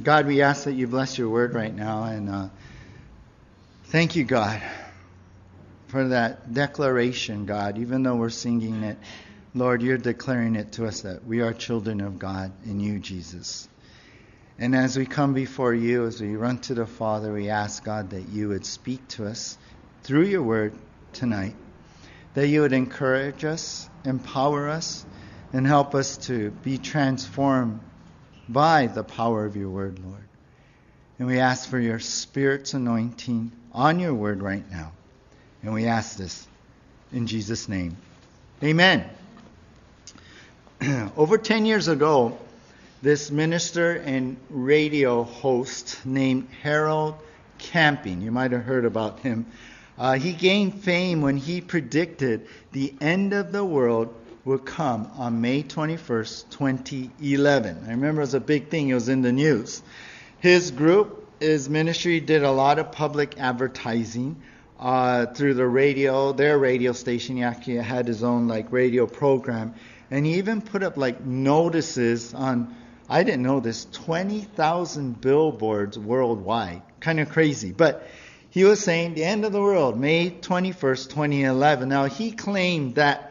God, we ask that you bless your word right now, and thank you, God, for that declaration, God. Even though we're singing it, Lord, you're declaring it to us that we are children of God in you, Jesus. And as we come before you, as we run to the Father, we ask, God, that you would speak to us through your word tonight, that you would encourage us, empower us, and help us to be transformed by the power of your word, Lord. And we ask for your Spirit's anointing on your word right now. And we ask this in Jesus' name. Amen. Over 10 years ago, this minister and radio host named Harold Camping, you might have heard about him, he gained fame when he predicted the end of the world would come on May 21st, 2011. I remember it was a big thing. It was in the news. His group, his ministry, did a lot of public advertising through the radio, their radio station. He actually had his own radio program. And he even put up notices on, I didn't know this, 20,000 billboards worldwide. Kind of crazy. But he was saying the end of the world, May 21st, 2011. Now, he claimed that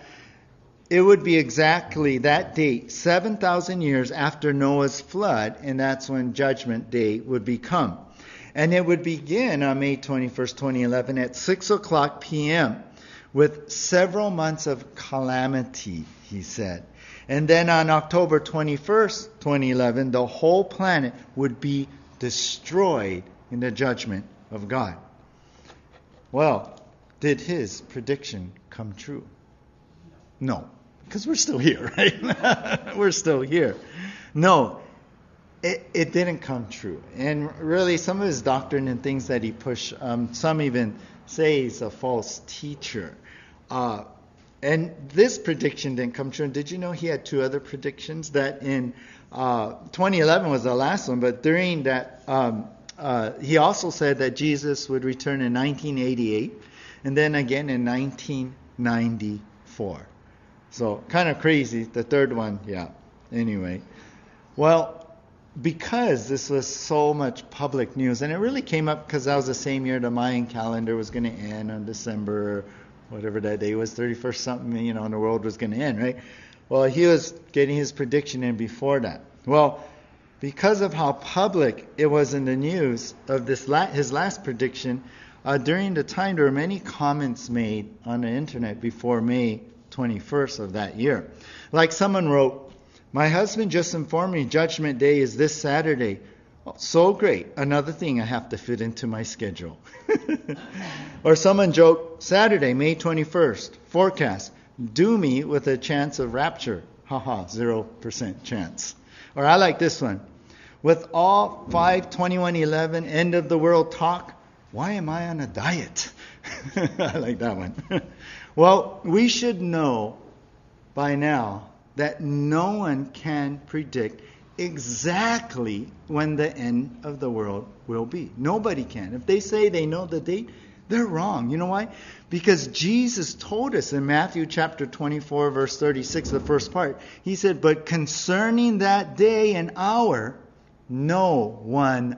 it would be exactly that date, 7,000 years after Noah's flood, and that's when Judgment Day would become. And it would begin on May 21st, 2011 at 6:00 p.m. with several months of calamity, he said. And then on October 21st, 2011, the whole planet would be destroyed in the judgment of God. Well, did his prediction come true? No. Because we're still here, right? We're still here. No, it didn't come true. And really, some of his doctrine and things that he pushed, some even say he's a false teacher. And this prediction didn't come true. And did you know he had two other predictions? That in 2011 was the last one, but during that, he also said that Jesus would return in 1988, and then again in 1994. So, kind of crazy. The third one, yeah. Anyway. Well, because this was so much public news, and it really came up because that was the same year the Mayan calendar was going to end on December, whatever that day was, 31st something, and the world was going to end, right? Well, he was getting his prediction in before that. Well, because of how public it was in the news of this his last prediction, during the time there were many comments made on the internet before May 21st of that year. Like someone wrote, "My husband just informed me Judgment Day is this Saturday. Oh, so great. Another thing I have to fit into my schedule." Or someone joked, "Saturday, May 21st, forecast, do me with a chance of rapture. Haha, 0% chance." Or I like this one. "With all 5/21/11 end of the world talk, why am I on a diet?" I like that one. Well, we should know by now that no one can predict exactly when the end of the world will be. Nobody can. If they say they know the date, they're wrong. You know why? Because Jesus told us in Matthew chapter 24, verse 36, the first part, he said, "But concerning that day and hour, no one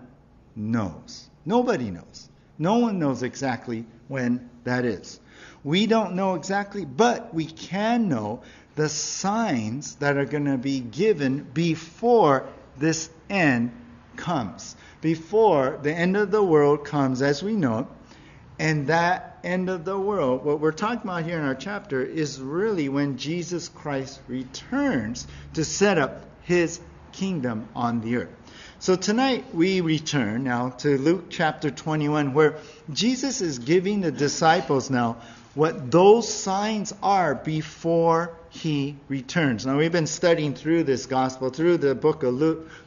knows." Nobody knows. No one knows exactly when that is. We don't know exactly, but we can know the signs that are going to be given before this end comes, before the end of the world comes as we know it. And that end of the world, what we're talking about here in our chapter, is really when Jesus Christ returns to set up his kingdom on the earth. So tonight we return now to Luke chapter 21, where Jesus is giving the disciples now what those signs are before he returns. Now, we've been studying through this gospel, through the book of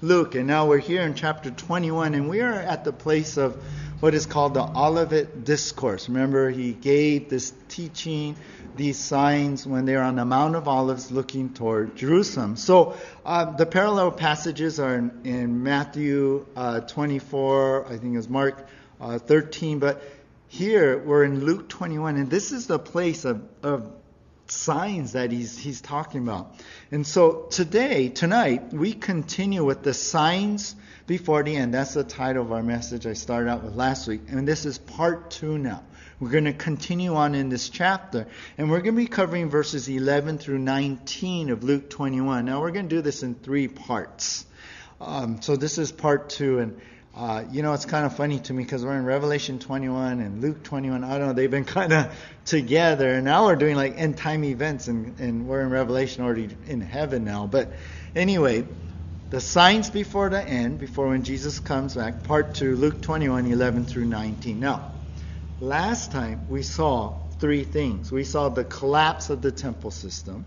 Luke, and now we're here in chapter 21, and we are at the place of what is called the Olivet Discourse. Remember, he gave this teaching, these signs, when they are on the Mount of Olives looking toward Jerusalem. So, the parallel passages are in Matthew 24, I think it was Mark 13, but here, we're in Luke 21, and this is the place of signs that he's talking about. And so tonight, we continue with the signs before the end. That's the title of our message I started out with last week. And this is part 2 now. We're going to continue on in this chapter. And we're going to be covering verses 11 through 19 of Luke 21. Now, we're going to do this in 3 parts. So this is part 2. And, it's kind of funny to me because we're in Revelation 21 and Luke 21. I don't know, they've been kind of together. And now we're doing like end time events. And we're in Revelation already in heaven now. But anyway, the signs before the end, before when Jesus comes back. Part 2, Luke 21, 11 through 19. Now, last time we saw 3 things. We saw the collapse of the temple system.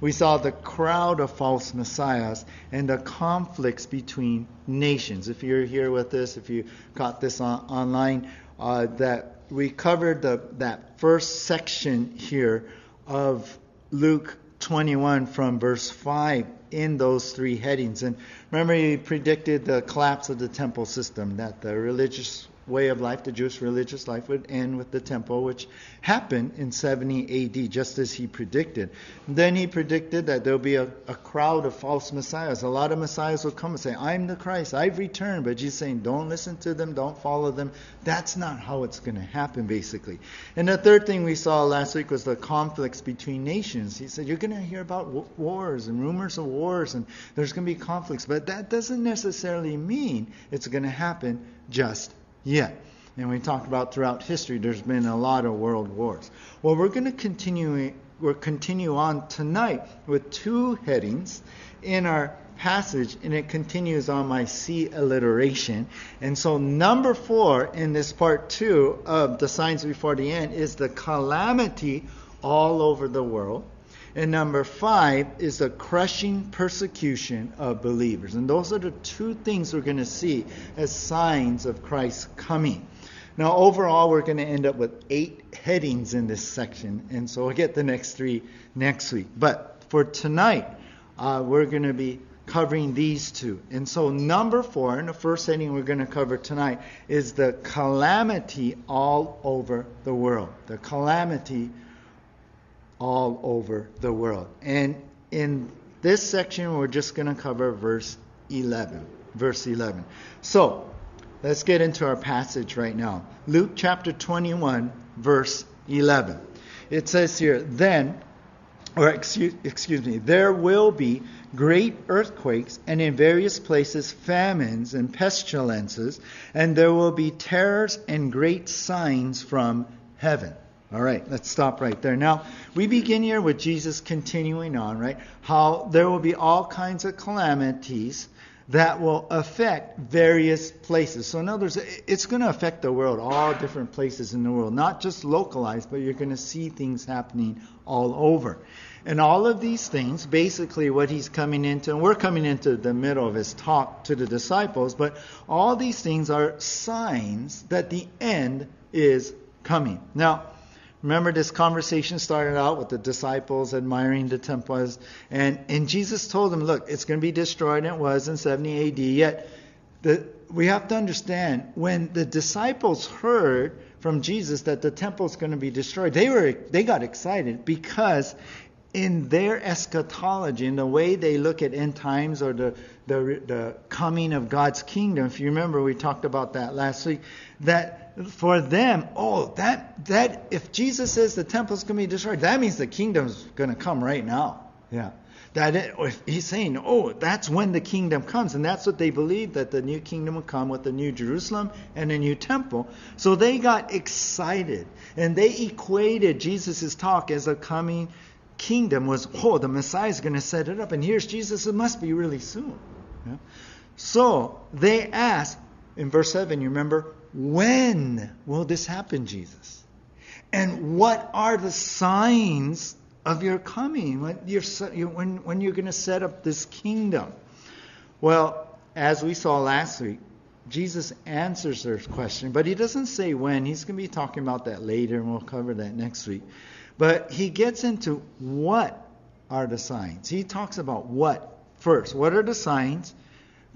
We saw the crowd of false messiahs and the conflicts between nations. If you're here with us, if you caught this online, that we covered that first section here of Luke 21 from verse 5 in those 3 headings. And remember, he predicted the collapse of the temple system, that the religious way of life, the Jewish religious life, would end with the temple, which happened in 70 AD, just as he predicted. Then he predicted that there'll be a crowd of false messiahs. A lot of messiahs will come and say, I'm the Christ, I've returned. But Jesus saying, don't listen to them, don't follow them. That's not how it's going to happen, basically. And the third thing we saw last week was the conflicts between nations. He said, you're going to hear about wars and rumors of wars, and there's going to be conflicts. But that doesn't necessarily mean it's going to happen just yet. And we talked about throughout history, there's been a lot of world wars. Well, we're going to continue on tonight with 2 headings in our passage, and it continues on my C alliteration. And so number 4 in this part 2 of the signs before the end is the calamity all over the world. And number 5 is the crushing persecution of believers. And those are the 2 things we're going to see as signs of Christ's coming. Now, overall, we're going to end up with 8 headings in this section. And so we'll get the next 3 next week. But for tonight, we're going to be covering these 2. And so number 4, in the first heading we're going to cover tonight, is the calamity all over the world. The calamity all over the world. And in this section, we're just going to cover verse 11. So, let's get into our passage right now. Luke chapter 21, verse 11. It says here, there will be great earthquakes, and in various places famines and pestilences, and there will be terrors and great signs from heaven. All right, let's stop right there. Now, we begin here with Jesus continuing on, right? How there will be all kinds of calamities that will affect various places. So in other words, it's going to affect the world, all different places in the world. Not just localized, but you're going to see things happening all over. And all of these things, basically what he's coming into, and we're coming into the middle of his talk to the disciples, but all these things are signs that the end is coming. Now, remember, this conversation started out with the disciples admiring the temple. And Jesus told them, look, it's going to be destroyed. And it was in 70 AD. Yet we have to understand, when the disciples heard from Jesus that the temple is going to be destroyed, they got excited, because in their eschatology, in the way they look at end times or the coming of God's kingdom, if you remember, we talked about that last week, that for them, that if Jesus says the temple's going to be destroyed, that means the kingdom's going to come right now. Yeah. If he's saying, that's when the kingdom comes. And that's what they believed, that the new kingdom would come with the new Jerusalem and the new temple. So they got excited. And they equated Jesus' talk as a coming kingdom was, the Messiah's going to set it up. And here's Jesus, it must be really soon. Yeah. So they asked, in verse 7, you remember, when will this happen, Jesus? And what are the signs of your coming, when you're going to set up this kingdom? Well, as we saw last week, Jesus answers their question, but he doesn't say when. He's going to be talking about that later, and we'll cover that next week. But he gets into what are the signs. He talks about what first. What are the signs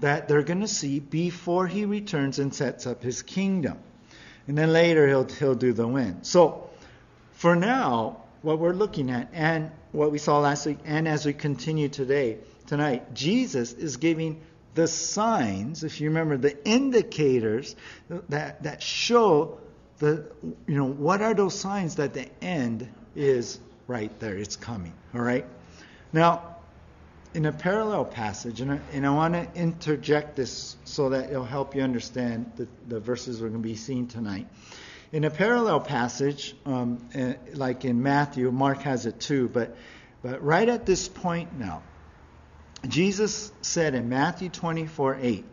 that they're going to see before he returns and sets up his kingdom? And then later he'll do the when. So for now, what we're looking at and what we saw last week, and as we continue tonight, Jesus is giving the signs, if you remember, the indicators that show what are those signs that the end is right there. It's coming. All right. Now, in a parallel passage, and I want to interject this so that it'll help you understand the verses we're going to be seeing tonight. In a parallel passage, like in Matthew, Mark has it too, but right at this point now, Jesus said in Matthew 24:8,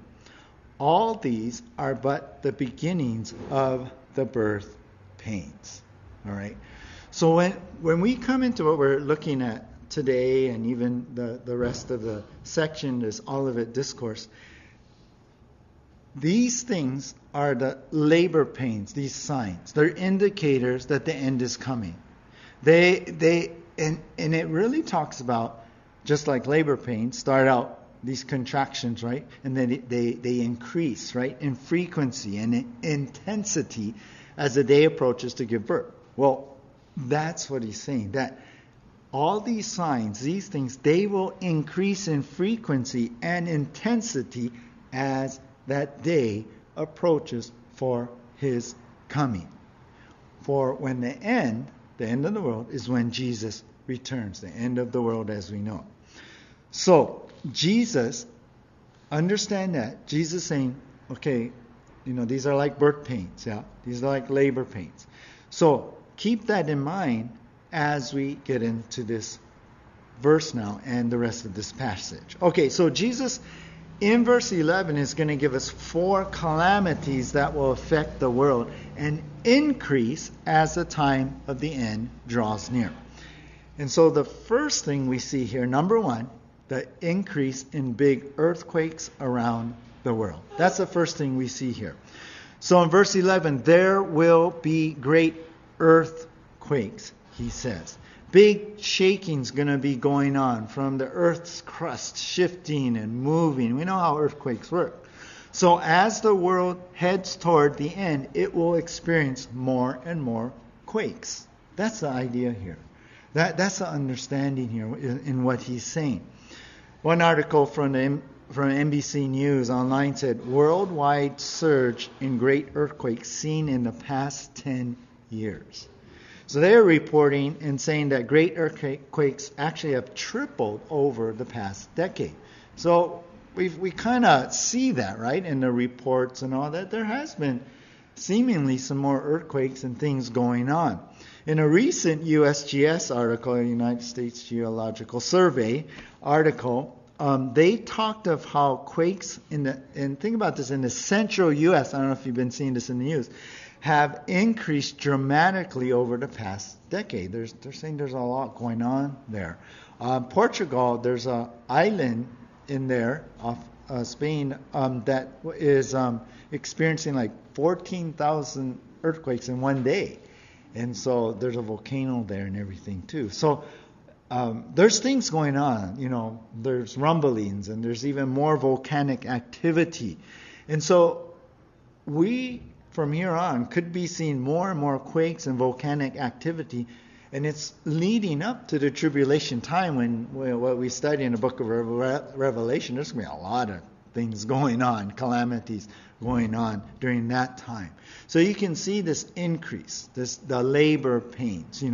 all these are but the beginnings of the birth pains. All right. So when we come into what we're looking at today, and even the rest of the section, this Olivet Discourse, these things are the labor pains, these signs. They're indicators that the end is coming. And it really talks about, just like labor pains, start out these contractions, right? And then they increase, right, in frequency and in intensity as the day approaches to give birth. Well, that's what he's saying, that all these signs, these things, they will increase in frequency and intensity as that day approaches for his coming. For when the end of the world, is when Jesus returns, the end of the world as we know it. So, understand that. Jesus saying, okay, these are like birth pains, yeah? These are like labor pains. So, keep that in mind as we get into this verse now and the rest of this passage. Okay, so Jesus in verse 11 is going to give us four calamities that will affect the world and increase as the time of the end draws near. And so the first thing we see here, number one, the increase in big earthquakes around the world. That's the first thing we see here. So in verse 11, there will be great earthquakes, he says. Big shaking's going to be going on from the earth's crust shifting and moving. We know how earthquakes work. So as the world heads toward the end, it will experience more and more quakes. That's the idea here. That's the understanding here in what he's saying. One article from NBC News online said, worldwide surge in great earthquakes seen in the past 10 years. So they're reporting and saying that great earthquakes actually have tripled over the past decade. So we kind of see that, right, in the reports and all that. There has been seemingly some more earthquakes and things going on. In a recent USGS article, United States Geological Survey article, they talked of how quakes and think about this, in the central U.S., I don't know if you've been seeing this in the news, have increased dramatically over the past decade. They're saying there's a lot going on there. Portugal, there's an island in there off Spain that is experiencing like 14,000 earthquakes in one day. And so there's a volcano there and everything too. So there's things going on, there's rumblings and there's even more volcanic activity. And so we, from here on, could be seeing more and more quakes and volcanic activity, and it's leading up to the tribulation time when what we study in the book of Revelation. There's going to be a lot of things going on, calamities going on during that time. So you can see this increase, the labor pains,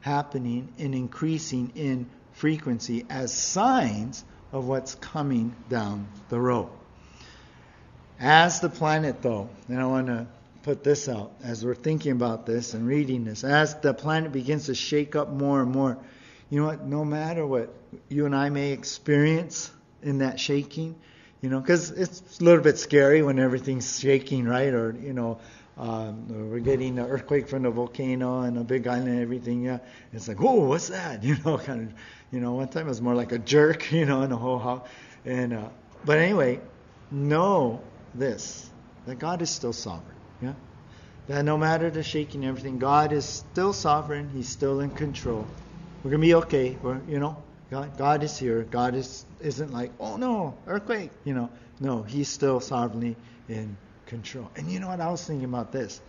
happening and increasing in frequency as signs of what's coming down the road. As the planet, though, and I want to put this out as we're thinking about this and reading this, as the planet begins to shake up more and more, you know what, no matter what you and I may experience in that shaking, because it's a little bit scary when everything's shaking, right? Or we're getting an earthquake from the volcano and a big island and everything. Yeah, it's like, whoa, what's that? One time it was more like a jerk, in the whole house. And but anyway, know this, that God is still sovereign. Yeah, that no matter the shaking and everything, God is still sovereign. He's still in control. We're gonna be okay. God is here. God isn't like, oh no, earthquake. No, He's still sovereignly in control. And you know what? I was thinking about this.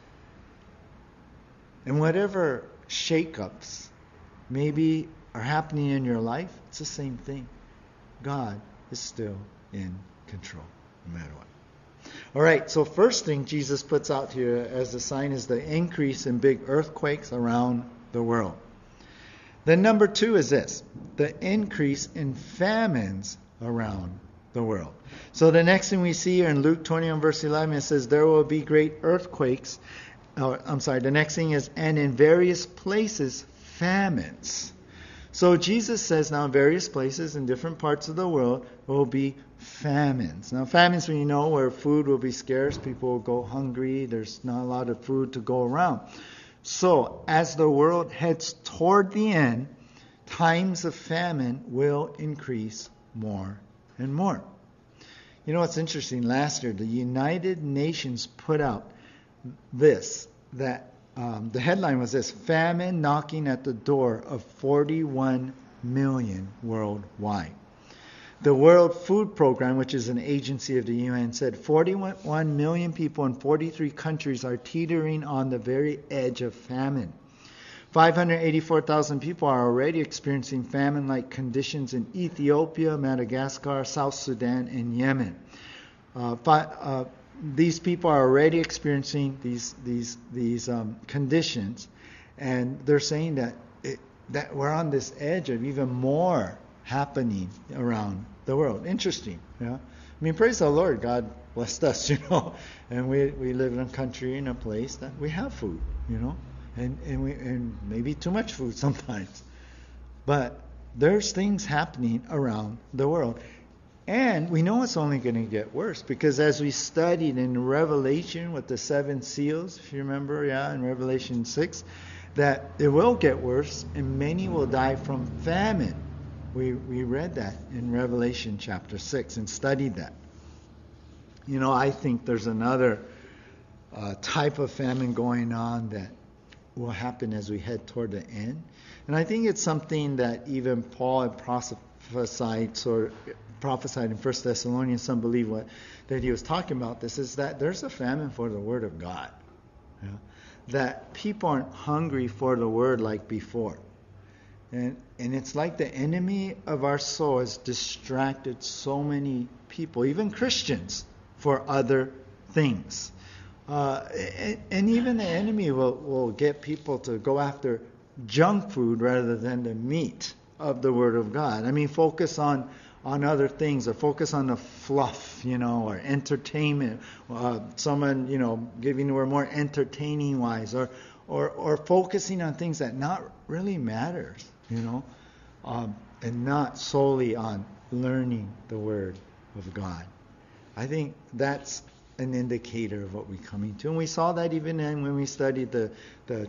And whatever shakeups maybe are happening in your life, it's the same thing. God is still in control, no matter what. All right, so first thing Jesus puts out here as a sign is the increase in big earthquakes around the world. Then number two is this, the increase in famines around the world. So the next thing we see here in Luke 20 and verse 11, it says there will be great earthquakes. The next thing is, and in various places, famines. So Jesus says now in various places in different parts of the world will be famines. Now famines, we know, where food will be scarce, people will go hungry, there's not a lot of food to go around. So as the world heads toward the end, times of famine will increase more and more. You know what's interesting? Last year, the United Nations put out this, that the headline was this, famine knocking at the door of 41 million worldwide. The World Food Program, which is an agency of the UN, said 41 million people in 43 countries are teetering on the very edge of famine. 584,000 people are already experiencing famine-like conditions in Ethiopia, Madagascar, South Sudan, and Yemen. These people are already experiencing these conditions, and they're saying that we're on this edge of even more happening around the world. Interesting. Yeah? I mean, praise the Lord, God blessed us, and we live in a country, in a place that we have food, and maybe too much food sometimes. But there's things happening around the world. And we know it's only going to get worse, because as we studied in Revelation with the seven seals, if you remember, in Revelation 6, that it will get worse and many will die from famine. We read that in Revelation chapter 6 and studied that. I think there's another type of famine going on that will happen as we head toward the end. And I think it's something that even Paul had prophesied in 1 Thessalonians. Some believe that he was talking about this, is that there's a famine for the Word of God. Yeah? That people aren't hungry for the Word like before. And it's like the enemy of our soul has distracted so many people, even Christians, for other things. And even the enemy will get people to go after junk food rather than the meat of the Word of God. I mean, focus on other things, or focus on the fluff, or entertainment. Someone, giving the word more entertaining-wise, or focusing on things that not really matters, and not solely on learning the Word of God. I think that's an indicator of what we're coming to. And we saw that even when we studied the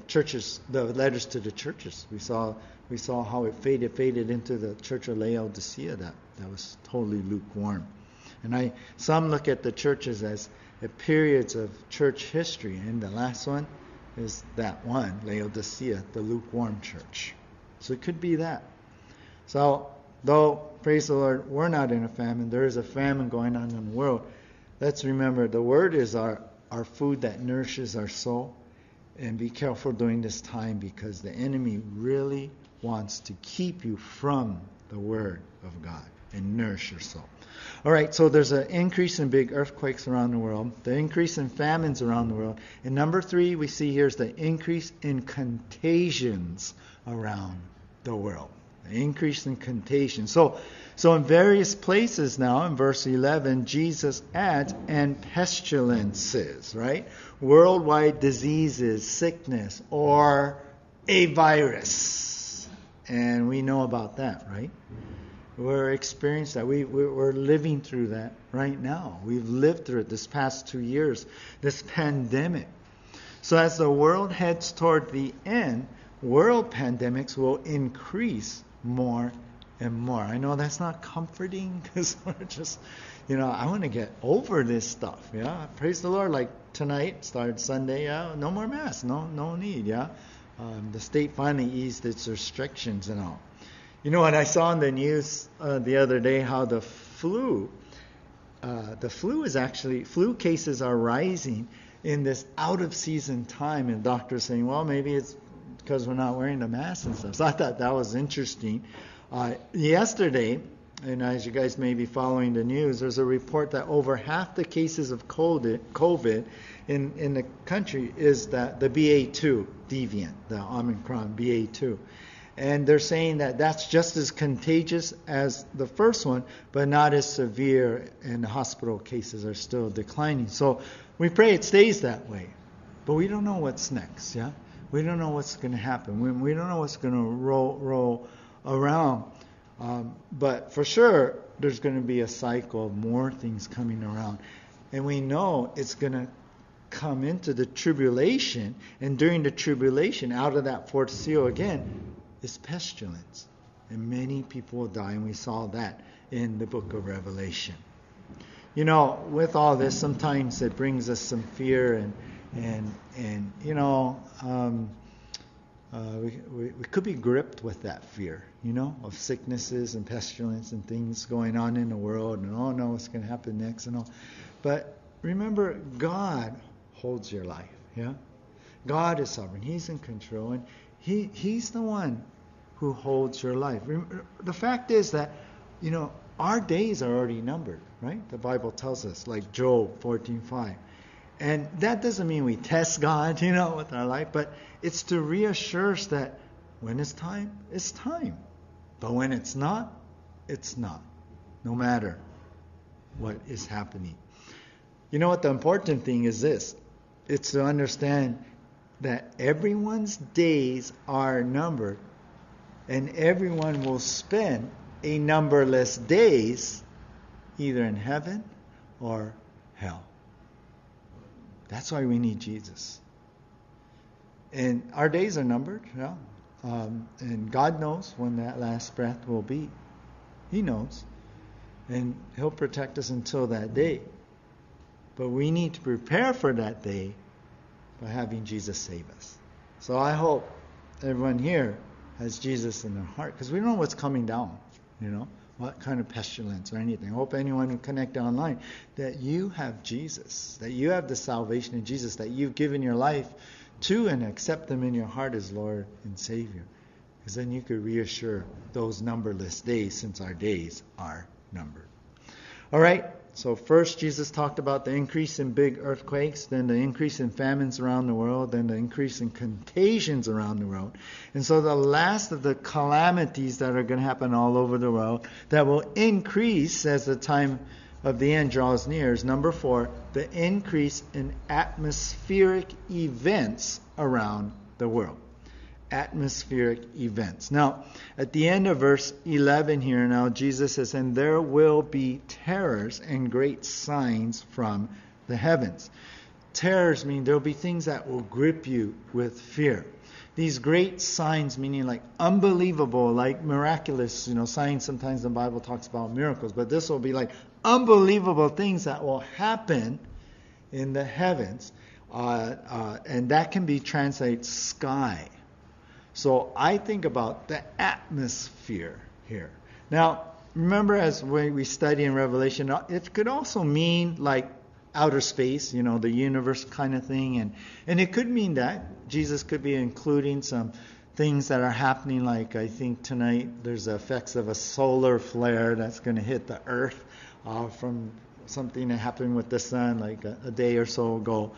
churches, the letters to the churches. We saw how it faded into the church of Laodicea that was totally lukewarm. And some look at the churches as periods of church history. And the last one is that one, Laodicea, the lukewarm church. So it could be that. So, though, praise the Lord, we're not in a famine, there is a famine going on in the world. Let's remember, the Word is our food that nourishes our soul. And be careful during this time, because the enemy really wants to keep you from the Word of God and nourish your soul. All right, so there's an increase in big earthquakes around the world, the increase in famines around the world, and number three we see here is the increase in contagions around the world. The increase in contagion. So in various places now, in verse 11, Jesus adds, and pestilences, right? Worldwide diseases, sickness, or a virus. And we know about that, right? We're experiencing that. We're living through that right now. We've lived through it this past 2 years, this pandemic. So as the world heads toward the end, world pandemics will increase more and more. I know that's not comforting, because we're just, I want to get over this stuff. Yeah, praise the Lord. Like tonight, started Sunday. Yeah, no more masks. No need. Yeah, the state finally eased its restrictions and all. And I saw on the news the other day how flu cases are rising in this out of season time, and doctors saying, well, maybe it's because we're not wearing the masks and stuff. So I thought that was interesting. Yesterday, and as you guys may be following the news, there's a report that over half the cases of COVID in the country is that the BA.2 deviant, the Omicron BA.2. And they're saying that that's just as contagious as the first one, but not as severe, and hospital cases are still declining. So we pray it stays that way. But we don't know what's next, yeah? We don't know what's going to happen. We don't know what's going to roll around. But for sure, there's going to be a cycle of more things coming around. And we know it's going to come into the tribulation. And during the tribulation, out of that fourth seal again, is pestilence. And many people will die. And we saw that in the book of Revelation. You know, with all this, sometimes it brings us some fear and you know, we could be gripped with that fear, you know, of sicknesses and pestilence and things going on in the world, and oh no, what's going to happen next and all. But remember, God holds your life. Yeah, God is sovereign; He's in control, and He's the one who holds your life. The fact is that, you know, our days are already numbered, right? The Bible tells us, like Job 14:5. And that doesn't mean we test God, you know, with our life, but it's to reassure us that when it's time, it's time. But when it's not, it's not. No matter what is happening. You know what? The important thing is this. It's to understand that everyone's days are numbered, and everyone will spend a numberless days either in heaven or hell. That's why we need Jesus. And our days are numbered, yeah? And God knows when that last breath will be. He knows. And He'll protect us until that day. But we need to prepare for that day by having Jesus save us. So I hope everyone here has Jesus in their heart, because we don't know what's coming down, you know, what kind of pestilence or anything. I hope anyone who connect online, that you have Jesus, that you have the salvation in Jesus, that you've given your life to and accept them in your heart as Lord and Savior. Because then you could reassure those numberless days, since our days are numbered. All right, so first Jesus talked about the increase in big earthquakes, then the increase in famines around the world, then the increase in contagions around the world. And so the last of the calamities that are going to happen all over the world that will increase as the time of the end draws near is number 4, the increase in atmospheric events around the world. Atmospheric events. Now, at the end of verse 11 here, now Jesus says, and there will be terrors and great signs from the heavens. Terrors mean there will be things that will grip you with fear. These great signs, meaning like unbelievable, like miraculous, you know, signs. Sometimes the Bible talks about miracles, but this will be like unbelievable things that will happen in the heavens. And that can be translated sky. So I think about the atmosphere here. Now, remember as we study in Revelation, it could also mean like outer space, you know, the universe kind of thing. And it could mean that. Jesus could be including some things that are happening, like I think tonight there's the effects of a solar flare that's going to hit the earth from something that happened with the sun like a day or so ago.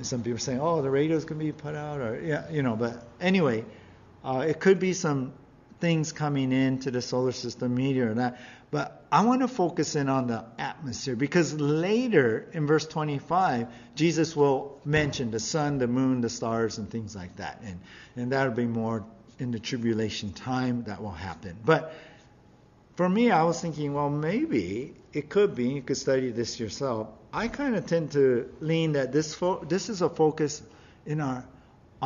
Some people are saying, oh, the radio's going to be put out, or, yeah, you know, but anyway, it could be some things coming into the solar system, meteor and that. But I want to focus in on the atmosphere, because later in verse 25, Jesus will mention the sun, the moon, the stars, and things like that. And that'll be more in the tribulation time that will happen. But for me, I was thinking, well, maybe it could be, you could study this yourself. I kind of tend to lean that this is a focus on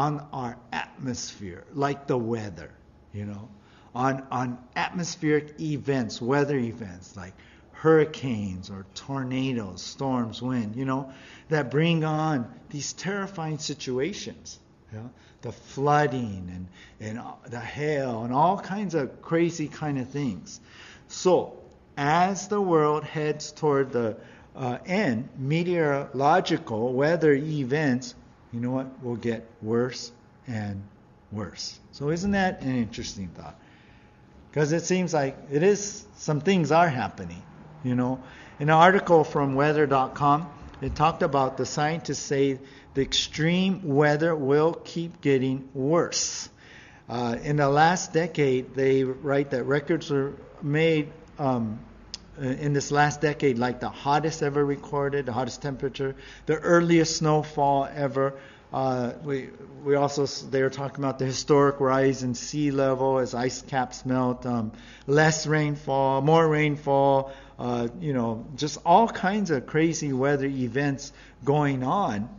our atmosphere, like the weather, you know, on atmospheric events, weather events like hurricanes or tornadoes, storms, wind, you know, that bring on these terrifying situations, you know, the flooding and the hail and all kinds of crazy kind of things. So as the world heads toward the and meteorological weather events, you know what, will get worse and worse. So isn't that an interesting thought? Because it seems like it is, some things are happening, you know. In an article from weather.com, it talked about the scientists say the extreme weather will keep getting worse. In the last decade, they write that records were made in this last decade, like the hottest ever recorded, the hottest temperature, the earliest snowfall ever. We also, they were talking about the historic rise in sea level as ice caps melt, less rainfall, more rainfall, you know, just all kinds of crazy weather events going on,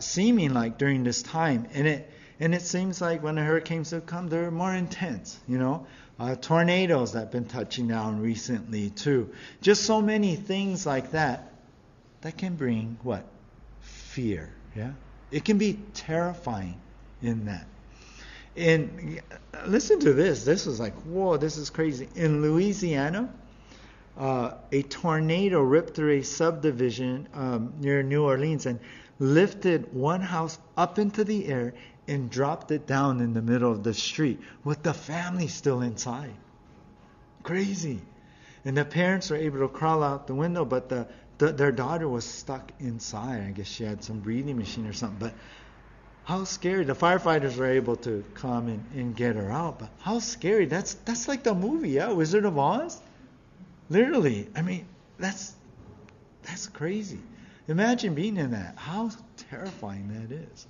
seeming like during this time. And it seems like when the hurricanes have come, they're more intense, you know. Tornadoes that have been touching down recently too. Just so many things like that, that can bring what? Fear, yeah? It can be terrifying in that. And listen to this. This was like, whoa, this is crazy. In Louisiana, a tornado ripped through a subdivision near New Orleans and lifted one house up into the air and dropped it down in the middle of the street with the family still inside. Crazy. And the parents were able to crawl out the window, but their daughter was stuck inside. I guess she had some breathing machine or something. But how scary. The firefighters were able to come and get her out. But how scary. That's like the movie, yeah? Wizard of Oz? Literally. I mean, that's crazy. Imagine being in that. How terrifying that is.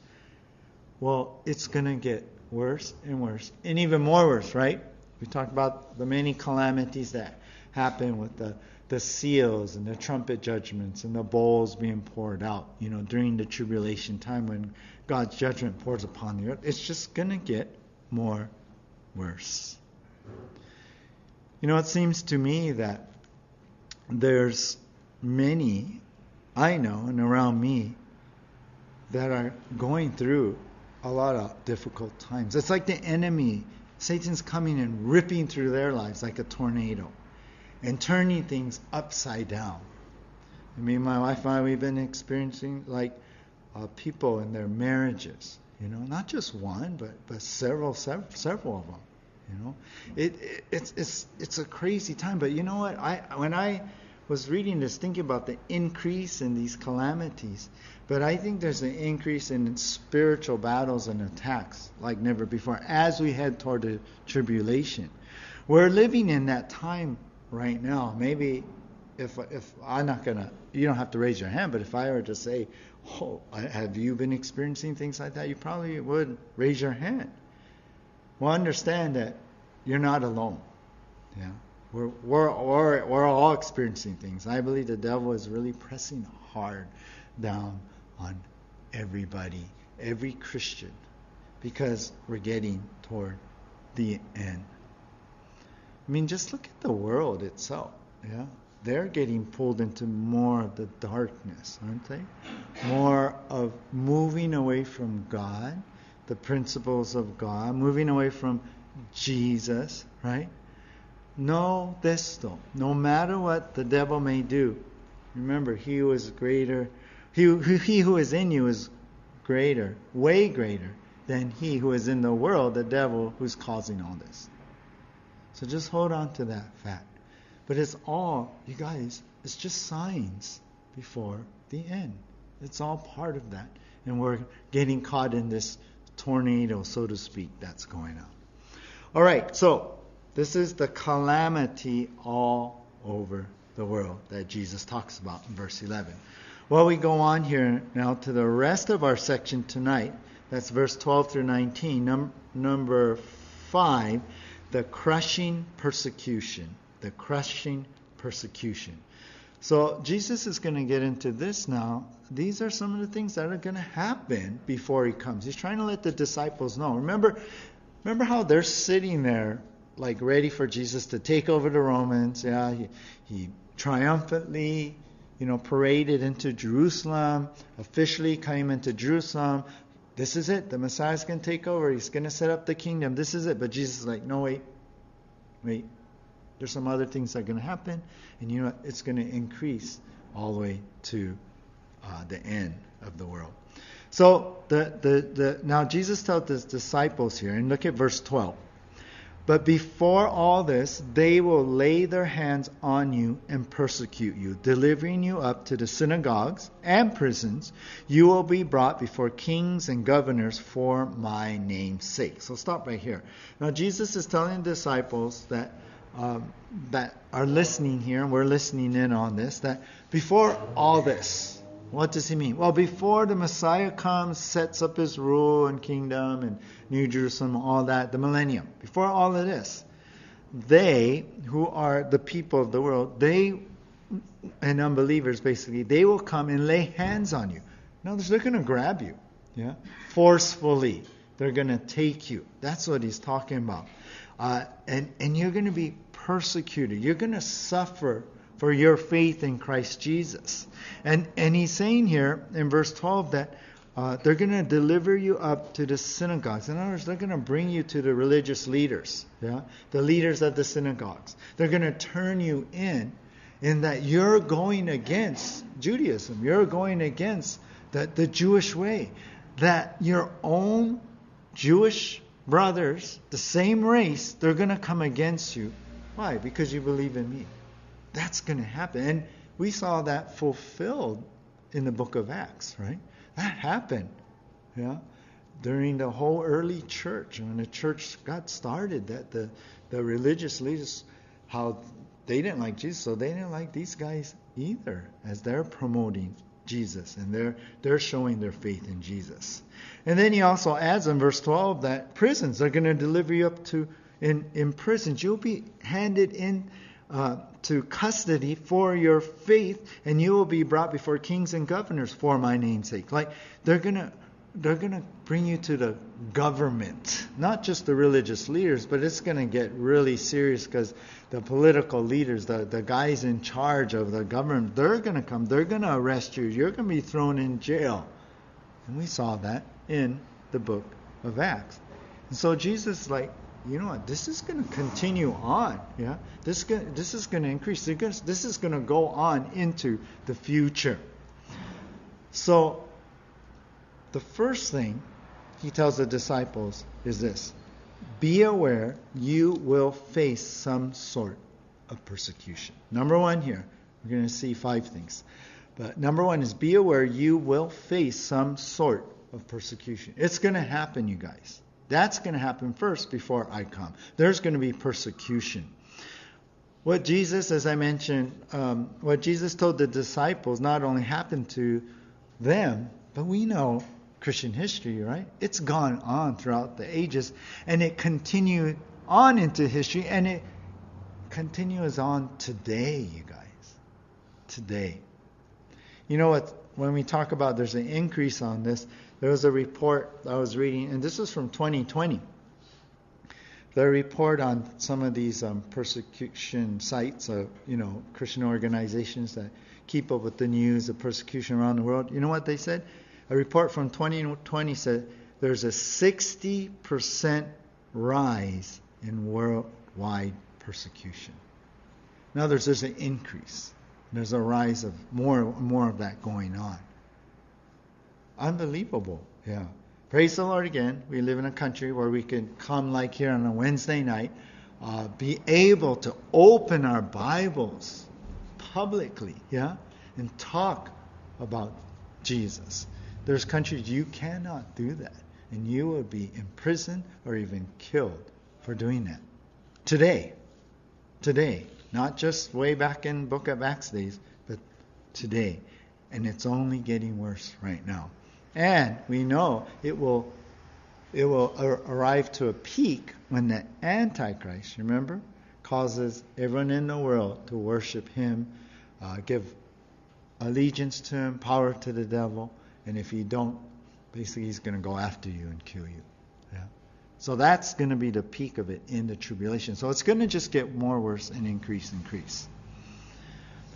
Well, it's going to get worse and worse, and even more worse, right? We talked about the many calamities that happen with the seals and the trumpet judgments and the bowls being poured out, you know, during the tribulation time when God's judgment pours upon the earth. It's just going to get more worse. You know, it seems to me that there's many I know and around me that are going through a lot of difficult times. It's like the enemy, Satan's coming and ripping through their lives like a tornado and turning things upside down. I mean, my wife and I, we've been experiencing like people in their marriages, you know, not just one, but several of them, you know. It's a crazy time, but you know what? When I was reading this, thinking about the increase in these calamities, but I think there's an increase in spiritual battles and attacks like never before as we head toward the tribulation. We're living in that time right now. Maybe if I'm not going to, you don't have to raise your hand, but if I were to say, oh, have you been experiencing things like that? You probably would raise your hand. Well, understand that you're not alone. Yeah, we're all experiencing things. I believe the devil is really pressing hard down on everybody, every Christian, because we're getting toward the end. I mean, just look at the world itself. Yeah, they're getting pulled into more of the darkness, aren't they? More of moving away from God, the principles of God, moving away from Jesus, right? Know this though, no matter what the devil may do, remember, he who is greater, he who is in you is greater, way greater than he who is in the world, the devil who's causing all this. So just hold on to that fact. But it's all, you guys, it's just signs before the end. It's all part of that. And we're getting caught in this tornado, so to speak, that's going on. All right, so this is the calamity all over the world that Jesus talks about in verse 11. Well, we go on here now to the rest of our section tonight. That's verse 12 through 19. Number 5, the crushing persecution. The crushing persecution. So Jesus is going to get into this now. These are some of the things that are going to happen before he comes. He's trying to let the disciples know. Remember how they're sitting there like ready for Jesus to take over the Romans. Yeah, he triumphantly, you know, paraded into Jerusalem, officially came into Jerusalem. This is it. The Messiah's going to take over. He's going to set up the kingdom. This is it. But Jesus is like, no, wait. There's some other things that are going to happen. And you know, it's going to increase all the way to the end of the world. So now Jesus tells his disciples here, and look at verse 12. But before all this, they will lay their hands on you and persecute you, delivering you up to the synagogues and prisons. You will be brought before kings and governors for my name's sake. So stop right here. Now Jesus is telling the disciples that are listening here, and we're listening in on this, that before all this, what does he mean? Well, before the Messiah comes, sets up his rule and kingdom and New Jerusalem, all that, the millennium, before all of this, they who are the people of the world, they and unbelievers basically, they will come and lay hands on you. In other words, they're going to grab you, yeah, forcefully. They're going to take you. That's what he's talking about. And you're going to be persecuted. You're going to suffer for your faith in Christ Jesus. And he's saying here in verse 12 that they're going to deliver you up to the synagogues. In other words, they're going to bring you to the religious leaders, yeah, the leaders of the synagogues. They're going to turn you in that you're going against Judaism. You're going against the Jewish way. That your own Jewish brothers, the same race, they're going to come against you. Why? Because you believe in me. That's going to happen. And we saw that fulfilled in the book of Acts, right? That happened, yeah, during the whole early church. When the church got started, that the religious leaders, how they didn't like Jesus, so they didn't like these guys either, as they're promoting Jesus and they're showing their faith in Jesus. And then he also adds in verse 12 that prisons are going to deliver you up to, in prisons, you'll be handed in to custody for your faith, and you will be brought before kings and governors for my name's sake. Like they're gonna bring you to the government, not just the religious leaders, but it's gonna get really serious because the political leaders, the guys in charge of the government, they're gonna come, they're gonna arrest you, you're gonna be thrown in jail. And we saw that in the book of Acts. And so Jesus, like, you know what? This is going to continue on. Yeah, this is going to increase. This is going to go on into the future. So, the first thing he tells the disciples is this: be aware you will face some sort of persecution. Number one here, we're going to see five things. But number one is be aware you will face some sort of persecution. It's going to happen, you guys. That's going to happen first before I come. There's going to be persecution. What Jesus, as I mentioned, what Jesus told the disciples not only happened to them, but we know Christian history, right? It's gone on throughout the ages, and it continued on into history, and it continues on today, you guys. Today. You know what? When we talk about there's an increase on this, there was a report I was reading, and this was from 2020. The report on some of these persecution sites of, you know, Christian organizations that keep up with the news of persecution around the world. You know what they said? A report from 2020 said there's a 60% rise in worldwide persecution. In other words, there's an increase. There's a rise of more of that going on. Unbelievable, yeah. Praise the Lord again. We live in a country where we can come like here on a Wednesday night, be able to open our Bibles publicly, yeah, and talk about Jesus. There's countries you cannot do that, and you will be imprisoned or even killed for doing that. Today, not just way back in Book of Acts days, but today. And it's only getting worse right now. And we know it will arrive to a peak when the Antichrist, remember, causes everyone in the world to worship him, give allegiance to him, power to the devil. And if you don't, basically he's going to go after you and kill you. Yeah. So that's going to be the peak of it in the tribulation. So it's going to just get more worse and increase.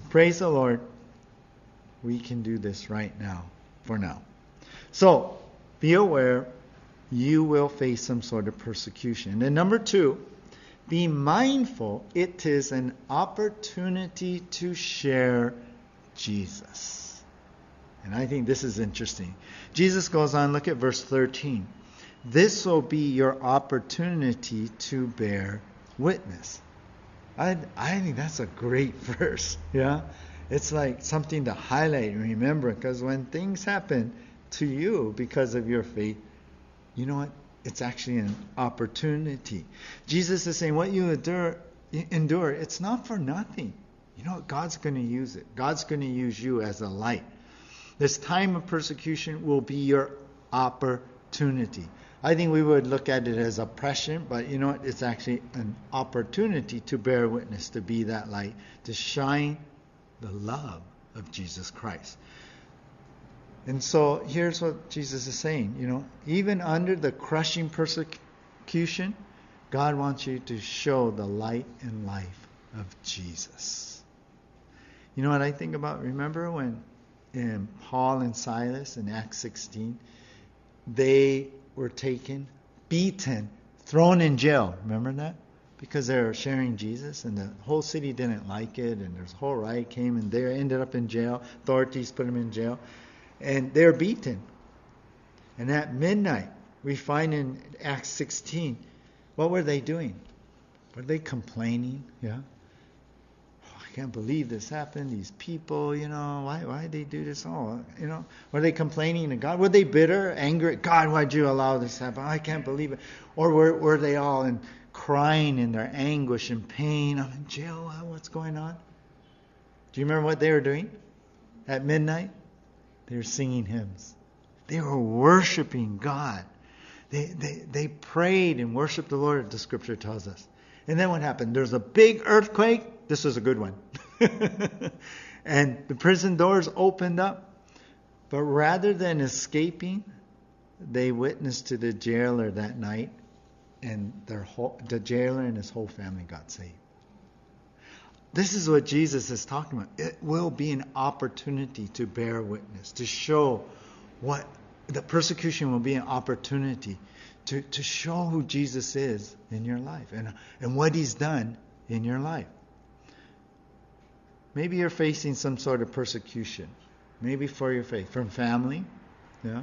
Praise the Lord. We can do this right now, for now. So, be aware you will face some sort of persecution. And number two, be mindful it is an opportunity to share Jesus. And I think this is interesting. Jesus goes on, look at verse 13. This will be your opportunity to bear witness. I think that's a great verse. Yeah, it's like something to highlight and remember, because when things happen to you because of your faith, you know what? It's actually an opportunity. Jesus is saying what you endure, it's not for nothing. You know what? God's going to use it. God's going to use you as a light. This time of persecution will be your opportunity. I think we would look at it as oppression, but you know what? It's actually an opportunity to bear witness, to be that light, to shine the love of Jesus Christ. And so here's what Jesus is saying. You know, even under the crushing persecution, God wants you to show the light and life of Jesus. You know what I think about? Remember when Paul and Silas in Acts 16, they were taken, beaten, thrown in jail. Remember that? Because they were sharing Jesus, and the whole city didn't like it, and there's a whole riot came, and they ended up in jail. Authorities put them in jail, and they're beaten. And at midnight, we find in Acts 16, what were they doing? Were they complaining? Yeah. I can't believe this happened. These people, you know, why did they do this all? You know, were they complaining to God? Were they bitter, angry? God, why'd you allow this to happen? I can't believe it. Or were they all in crying in their anguish and pain? I'm in jail. What's going on? Do you remember what they were doing? At midnight, they were singing hymns. They were worshiping God. They prayed and worshiped the Lord, the scripture tells us. And then what happened? There's a big earthquake. This was a good one. And the prison doors opened up. But rather than escaping, they witnessed to the jailer that night, and the jailer and his whole family got saved. This is what Jesus is talking about. It will be an opportunity to bear witness, to show what the persecution will be an opportunity to show who Jesus is in your life and what he's done in your life. Maybe you're facing some sort of persecution, maybe for your faith, from family, yeah,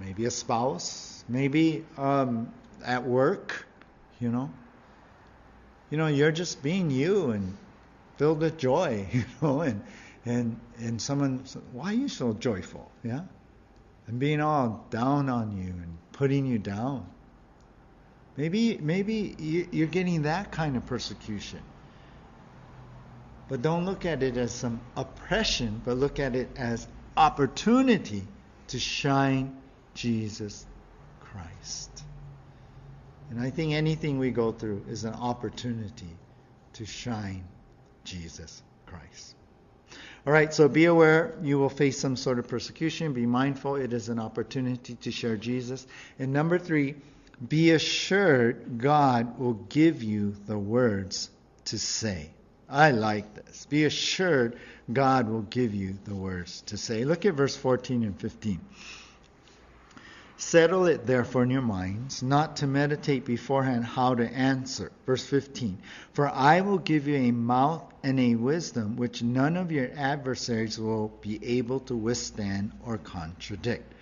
maybe a spouse, maybe at work, you know. You know, you're just being you and filled with joy, you know, and someone said, why are you so joyful, yeah? And being all down on you and putting you down. Maybe you're getting that kind of persecution. But don't look at it as some oppression, but look at it as opportunity to shine Jesus Christ. And I think anything we go through is an opportunity to shine Jesus Christ. All right, so be aware you will face some sort of persecution. Be mindful it is an opportunity to share Jesus. And number 3, be assured God will give you the words to say. I like this. Be assured God will give you the words to say. Look at verse 14 and 15. Settle it therefore in your minds, not to meditate beforehand how to answer. Verse 15. For I will give you a mouth and a wisdom which none of your adversaries will be able to withstand or contradict.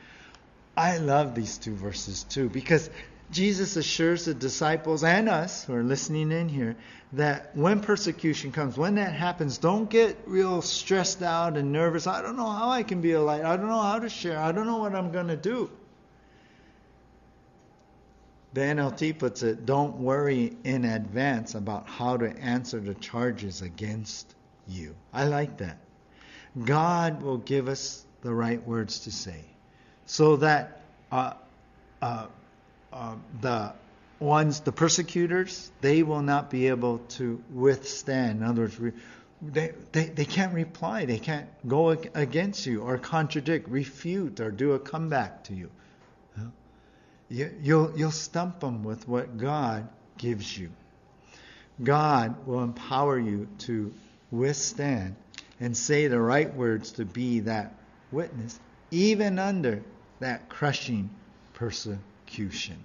I love these two verses too, because Jesus assures the disciples and us who are listening in here that when persecution comes, when that happens, don't get real stressed out and nervous. I don't know how I can be a light. I don't know how to share. I don't know what I'm going to do. The NLT puts it, don't worry in advance about how to answer the charges against you. I like that. God will give us the right words to say so that the persecutors, they will not be able to withstand. In other words, they can't reply. They can't go against you or contradict, refute, or do a comeback to you. You'll stump them with what God gives you. God will empower you to withstand and say the right words to be that witness, even under that crushing persecution.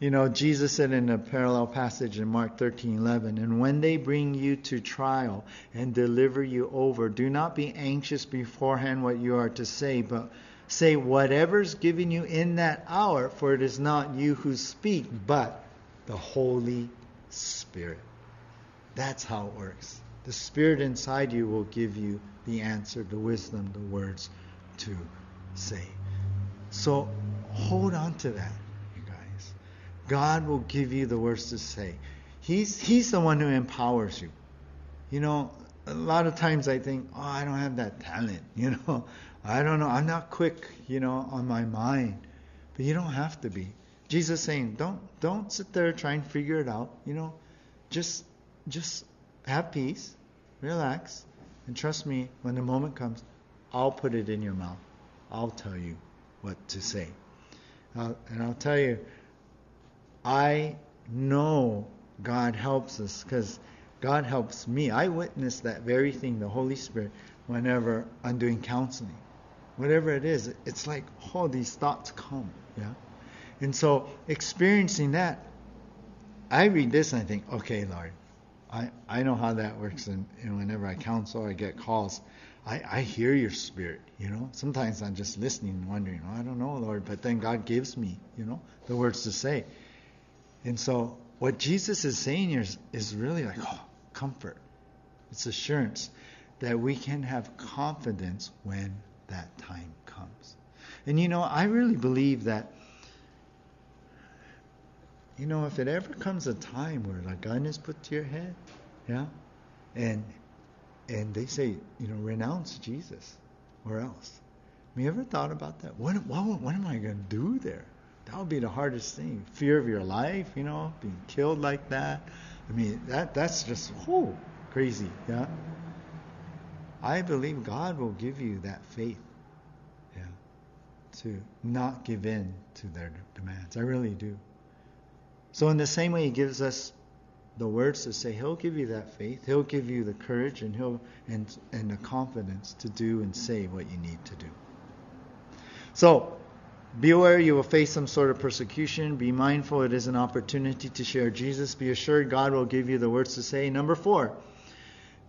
You know, Jesus said in a parallel passage in Mark 13:11, and when they bring you to trial and deliver you over, do not be anxious beforehand what you are to say, but say whatever's given you in that hour, for it is not you who speak, but the Holy Spirit. That's how it works. The Spirit inside you will give you the answer, the wisdom, the words to say. So hold on to that. God will give you the words to say. He's the one who empowers you. You know, a lot of times I think, oh, I don't have that talent. You know, I don't know. I'm not quick, you know, on my mind. But you don't have to be. Jesus is saying, don't sit there trying to figure it out. You know, just have peace, relax, and trust me, when the moment comes, I'll put it in your mouth. I'll tell you what to say. And I'll tell you, I know God helps us because God helps me. I witness that very thing, the Holy Spirit, whenever I'm doing counseling. Whatever it is, it's like, oh, these thoughts come. Yeah. And so experiencing that, I read this and I think, okay, Lord, I know how that works. And whenever I counsel or I get calls, I hear your Spirit, you know. Sometimes I'm just listening and wondering, oh, I don't know, Lord. But then God gives me, you know, the words to say. And so what Jesus is saying here is really like, oh, comfort. It's assurance that we can have confidence when that time comes. And, you know, I really believe that, you know, if it ever comes a time where a gun is put to your head, yeah, and they say, you know, renounce Jesus or else. Have you ever thought about that? What am I going to do there? That would be the hardest thing. Fear of your life, you know, being killed like that. I mean, that's just, whoo, crazy, yeah? I believe God will give you that faith, yeah, to not give in to their demands. I really do. So in the same way He gives us the words to say, He'll give you that faith. He'll give you the courage and the confidence to do and say what you need to do. So, be aware you will face some sort of persecution. Be mindful it is an opportunity to share Jesus. Be assured God will give you the words to say. Number 4,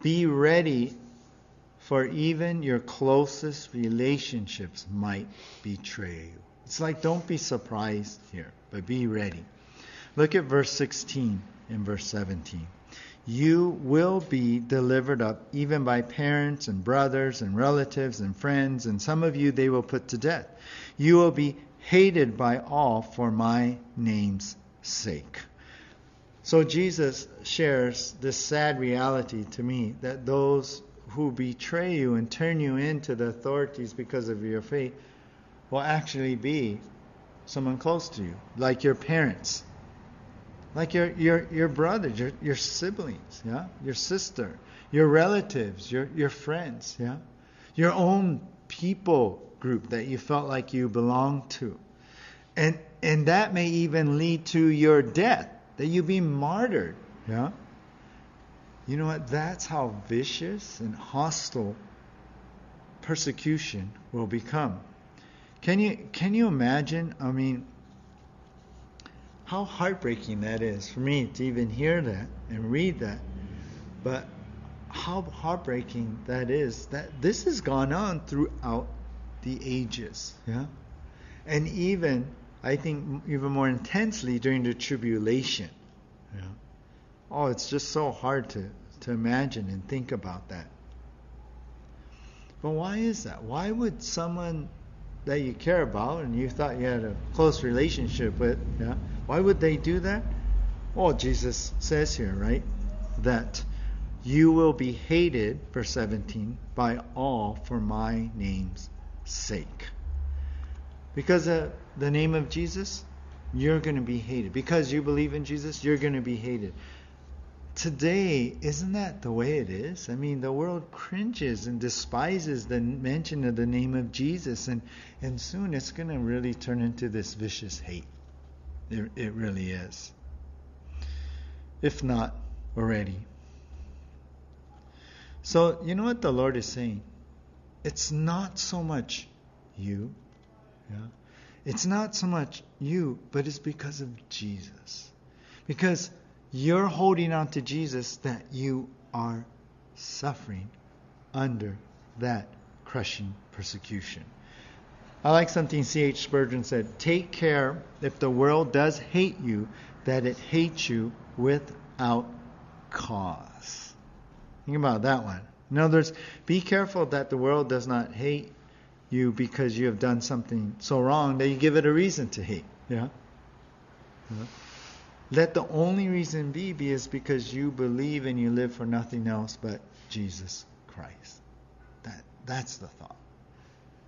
be ready, for even your closest relationships might betray you. It's like, don't be surprised here, but be ready. Look at verse 16 and verse 17. You will be delivered up even by parents and brothers and relatives and friends, and some of you they will put to death. You will be hated by all for my name's sake. So Jesus shares this sad reality to me that those who betray you and turn you into the authorities because of your faith will actually be someone close to you, like your parents. Like your brothers, your siblings, yeah, your sister, your relatives, your friends, yeah, your own people group that you felt like you belonged to, and that may even lead to your death, that you be martyred, yeah. You know what? That's how vicious and hostile persecution will become. Can you imagine? I mean, how heartbreaking that is for me to even hear that and read that. But how heartbreaking that is, that this has gone on throughout the ages. Yeah? And even, I think, even more intensely during the tribulation. Yeah? Oh, it's just so hard to imagine and think about that. But why is that? Why would someone that you care about and you thought you had a close relationship with, yeah, why would they do that? Well, Jesus says here, right, that you will be hated, verse 17, by all for my name's sake. Because of the name of Jesus, you're going to be hated. Because you believe in Jesus, you're going to be hated. Today, isn't that the way it is? I mean, the world cringes and despises the mention of the name of Jesus, and soon it's going to really turn into this vicious hate. It really is. If not already. So, you know what the Lord is saying? It's not so much you. Yeah? It's not so much you, but it's because of Jesus. Because you're holding on to Jesus that you are suffering under that crushing persecution. I like something C.H. Spurgeon said, "Take care if the world does hate you, that it hates you without cause." Think about that one. In other words, be careful that the world does not hate you because you have done something so wrong that you give it a reason to hate. Yeah. Let the only reason be is because you believe and you live for nothing else but Jesus Christ. That's the thought.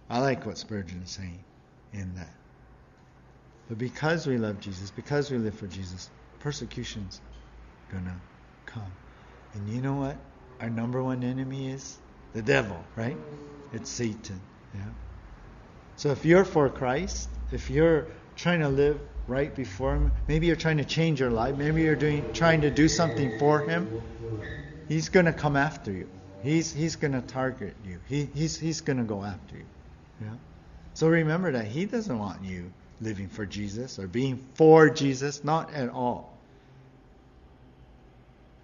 I like what Spurgeon is saying in that. But because we love Jesus, because we live for Jesus, persecution's gonna come. And you know what? Our number one enemy is the devil, right? It's Satan. Yeah. So if you're for Christ, if you're trying to live right before Him, maybe you're trying to change your life, maybe you're trying to do something for Him, He's going to come after you. He's going to target you. He's going to go after you. Yeah. So remember that He doesn't want you living for Jesus or being for Jesus, not at all.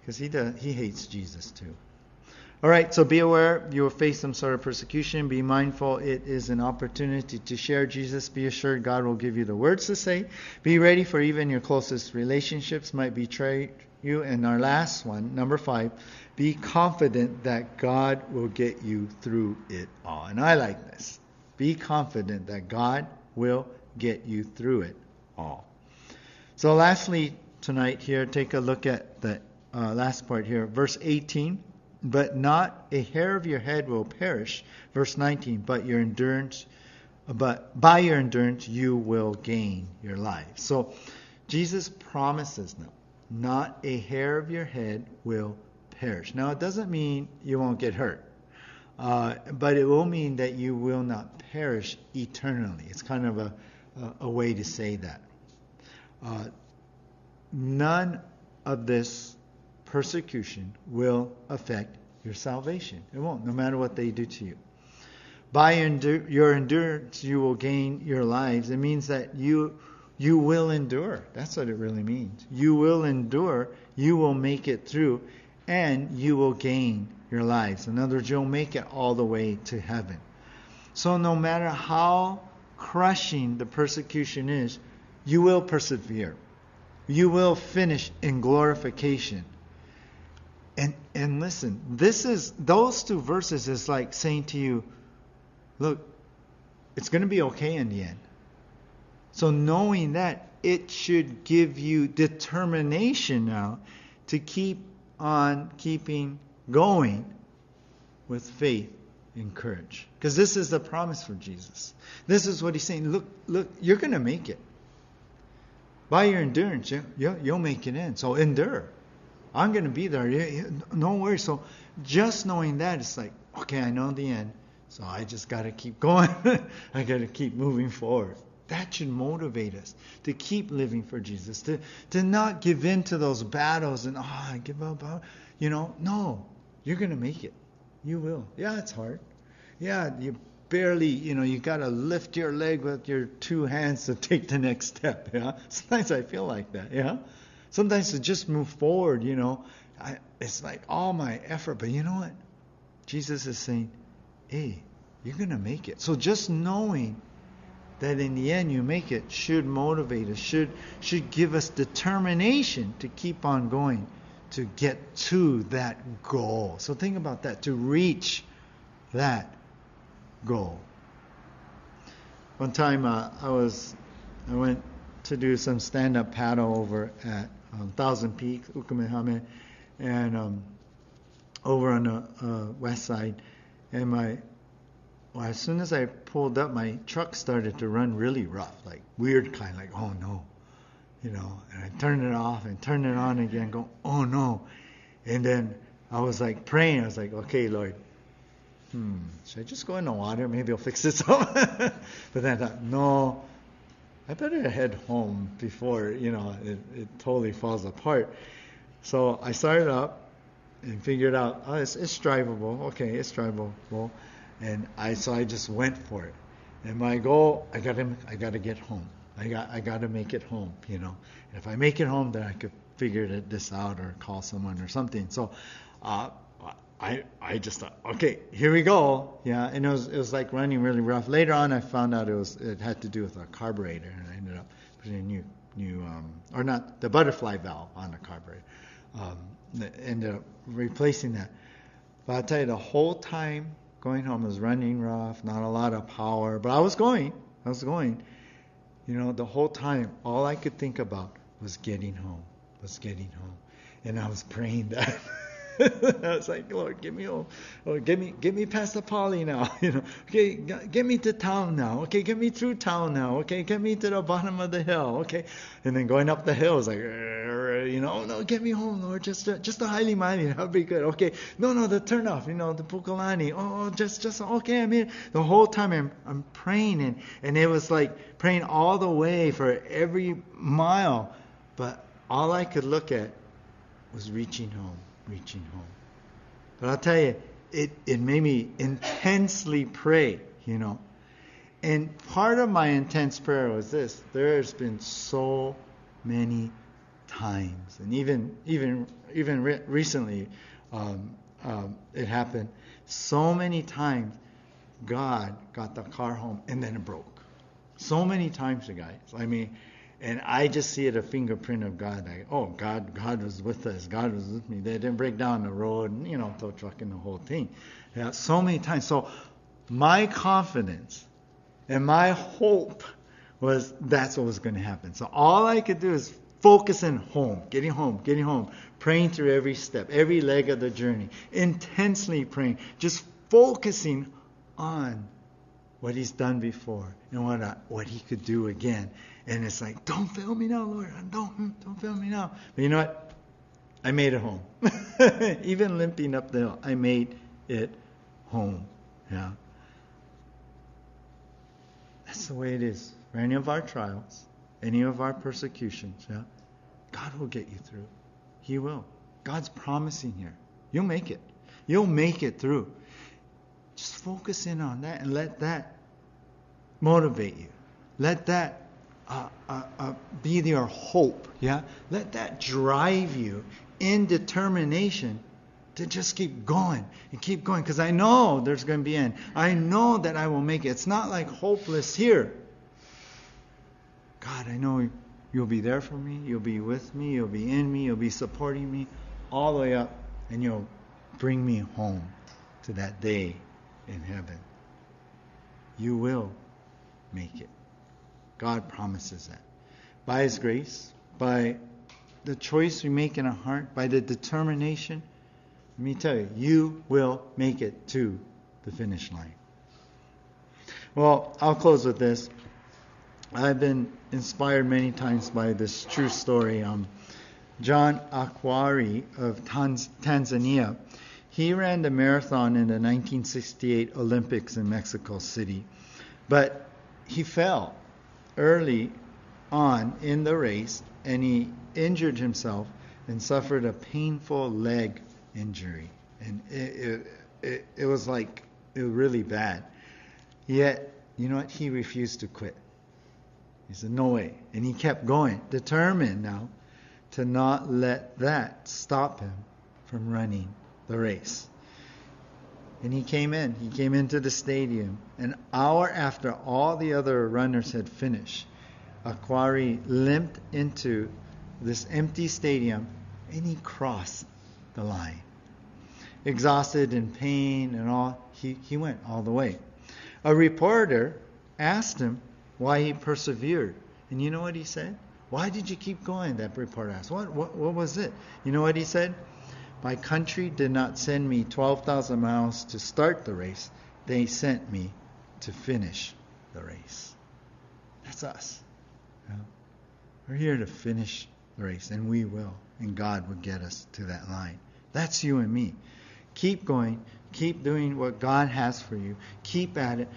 Because He hates Jesus too. All right, so be aware you will face some sort of persecution. Be mindful it is an opportunity to share Jesus. Be assured God will give you the words to say. Be ready for even your closest relationships might betray you. And our last one, number 5, be confident that God will get you through it all. And I like this. Be confident that God will get you through it all. So lastly tonight here, take a look at the last part here, verse 18. But not a hair of your head will perish. Verse 19, but by your endurance you will gain your life. So Jesus promises them, not a hair of your head will perish. Now it doesn't mean you won't get hurt, but it will mean that you will not perish eternally. It's kind of a way to say that. None of this persecution will affect your salvation. It won't, no matter what they do to you. By your endurance, you will gain your lives. It means that you will endure. That's what it really means. You will endure. You will make it through, and you will gain your lives. In other words, you'll make it all the way to heaven. So no matter how crushing the persecution is, you will persevere. You will finish in glorification. And listen, those two verses is like saying to you, look, it's going to be okay in the end. So knowing that, it should give you determination now to keep on keeping going with faith and courage. Because this is the promise from Jesus. This is what He's saying. Look, you're going to make it. By your endurance, you'll make it in. So endure. I'm going to be there. Yeah, no worries. So just knowing that, it's like, okay, I know the end. So I just got to keep going. I got to keep moving forward. That should motivate us to keep living for Jesus, to not give in to those battles and, I give up. No, you're going to make it. You will. Yeah, it's hard. Yeah, you barely, you got to lift your leg with your two hands to take the next step. Yeah, sometimes I feel like that. Yeah. Sometimes to just move forward, it's like all my effort. But you know what? Jesus is saying, hey, you're going to make it. So just knowing that in the end you make it should motivate us, should give us determination to keep on going, to get to that goal. So think about that, to reach that goal. One time I went to do some stand-up paddle over at Thousand Peaks, Ukamehame, and over on the west side. And as soon as I pulled up, my truck started to run really rough, like weird kind, like, oh no, And I turned it off and turned it on again, go, oh no. And then I was like praying. I was like, okay, Lord, should I just go in the water? Maybe I'll fix this up. But then I thought, no. I better head home before, it totally falls apart. So I started up and figured out, it's drivable. Okay, it's drivable. And I just went for it. And my goal, I got to get home. I got to make it home, you know. And if I make it home, then I could figure this out or call someone or something. So, I just thought, okay, here we go. Yeah, and it was like running really rough. Later on, I found out it had to do with a carburetor, and I ended up putting a new, or not the butterfly valve on the carburetor. Ended up replacing that. But I'll tell you, the whole time going home was running rough, not a lot of power, but I was going. You know, the whole time, all I could think about was getting home, and I was praying that. I was like, Lord, get me home. Lord, get me past the Pali now. You know, okay, get me to town now. Okay, get me through town now. Okay, get me to the bottom of the hill. Okay, and then going up the hill is like, you know, oh no, get me home, Lord. Just the highly mighty, that'll be good. Okay, no, the turnoff, you know, the Pukalani. Oh, just okay. I mean, the whole time I'm praying, and it was like praying all the way for every mile, but all I could look at was reaching home. But I'll tell you, it made me intensely pray, you know. And part of my intense prayer was this: there's been so many times, and even recently, it happened so many times. God got the car home, and then it broke. So many times, you guys. I mean. And I just see it a fingerprint of God. Like, oh, God was with us. God was with me. They didn't break down the road, and, you know, tow truck and the whole thing. Yeah, so many times. So my confidence and my hope was that's what was going to happen. So all I could do is focus on home, getting home, praying through every step, every leg of the journey, intensely praying, just focusing on what he's done before and what he could do again. And it's like, don't fail me now, Lord. Don't fail me now. But you know what? I made it home. Even limping up the hill, I made it home. Yeah. That's the way it is. For any of our trials, any of our persecutions, yeah, God will get you through. He will. God's promising here. You'll make it. You'll make it through. Just focus in on that and let that motivate you. Let that be your hope, yeah? Let that drive you in determination to just keep going and keep going, because I know there's going to be an end. I know that I will make it. It's not like hopeless here. God, I know you'll be there for me. You'll be with me. You'll be in me. You'll be supporting me all the way up, and you'll bring me home to that day in heaven. You will make it. God promises that. By His grace, by the choice we make in our heart, by the determination, let me tell you, you will make it to the finish line. Well, I'll close with this. I've been inspired many times by this true story. John Akwari of Tanzania, he ran the marathon in the 1968 Olympics in Mexico City, but he fell early on in the race, and he injured himself and suffered a painful leg injury, and it was like it was really bad. Yet, you know what? He refused to quit. He said, "No way," and he kept going, determined now to not let that stop him from running the race. And he came in. He came into the stadium. An hour after all the other runners had finished, Akwari limped into this empty stadium, and he crossed the line. Exhausted and pain and all, he went all the way. A reporter asked him why he persevered. And you know what he said? "Why did you keep going?" that reporter asked. What was it? You know what he said? "My country did not send me 12,000 miles to start the race. They sent me to finish the race." That's us. You know? We're here to finish the race, and we will. And God will get us to that line. That's you and me. Keep going. Keep doing what God has for you. Keep at it.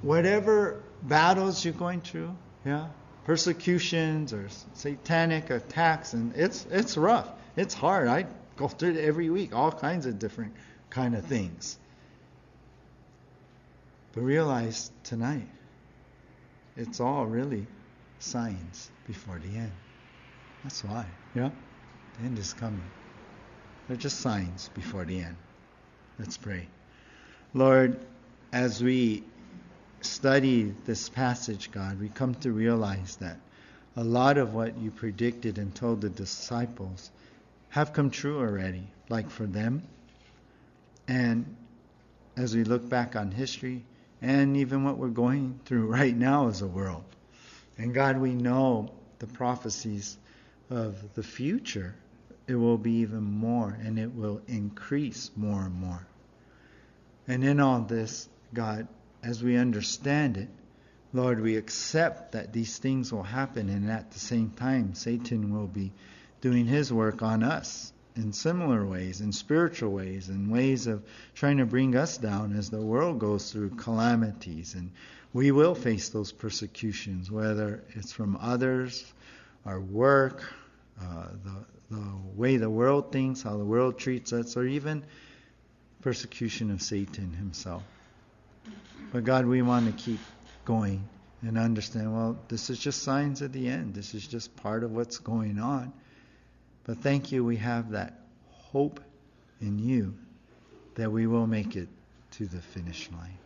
Whatever battles you're going through, yeah, persecutions or satanic attacks, and it's rough. It's hard. I go through it every week, all kinds of different kind of things. But realize tonight, it's all really signs before the end. That's why. Yeah? The end is coming. They're just signs before the end. Let's pray. Lord, as we study this passage, God, we come to realize that a lot of what you predicted and told the disciples have come true already, like for them. And as we look back on history, and even what we're going through right now as a world. And God, we know the prophecies of the future, it will be even more, and it will increase more and more. And in all this, God, as we understand it, Lord, we accept that these things will happen, and at the same time, Satan will be doing his work on us in similar ways, in spiritual ways, in ways of trying to bring us down as the world goes through calamities. And we will face those persecutions, whether it's from others, our work, the way the world thinks, how the world treats us, or even persecution of Satan himself. But God, we want to keep going and understand, well, this is just signs of the end. This is just part of what's going on. But thank you, we have that hope in you that we will make it to the finish line.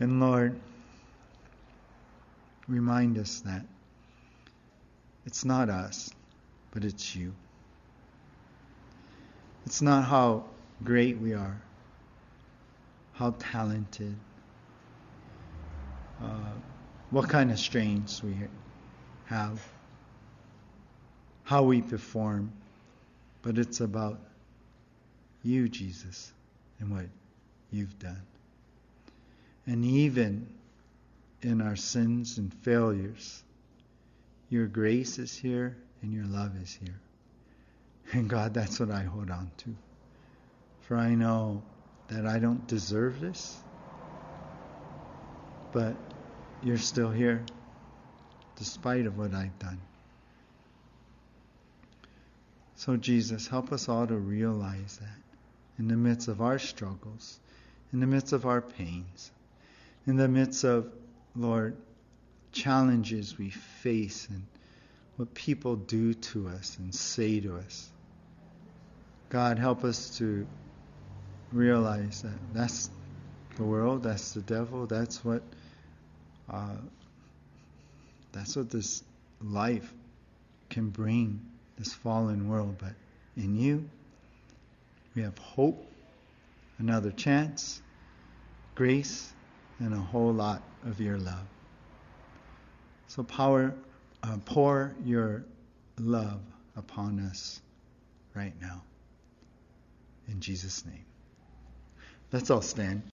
And Lord, remind us that it's not us, but it's you. It's not how great we are, how talented, what kind of strengths we have, how we perform, but it's about you, Jesus, and what you've done. And even in our sins and failures, your grace is here and your love is here. And God, that's what I hold on to. For I know that I don't deserve this, but you're still here despite of what I've done. So Jesus, help us all to realize that in the midst of our struggles, in the midst of our pains, in the midst of, Lord, challenges we face and what people do to us and say to us. God, help us to realize that that's the world, that's the devil, that's what this life can bring, this fallen world. But in you, we have hope, another chance, grace, and a whole lot of your love. So pour your love upon us right now. In Jesus' name. Let's all stand.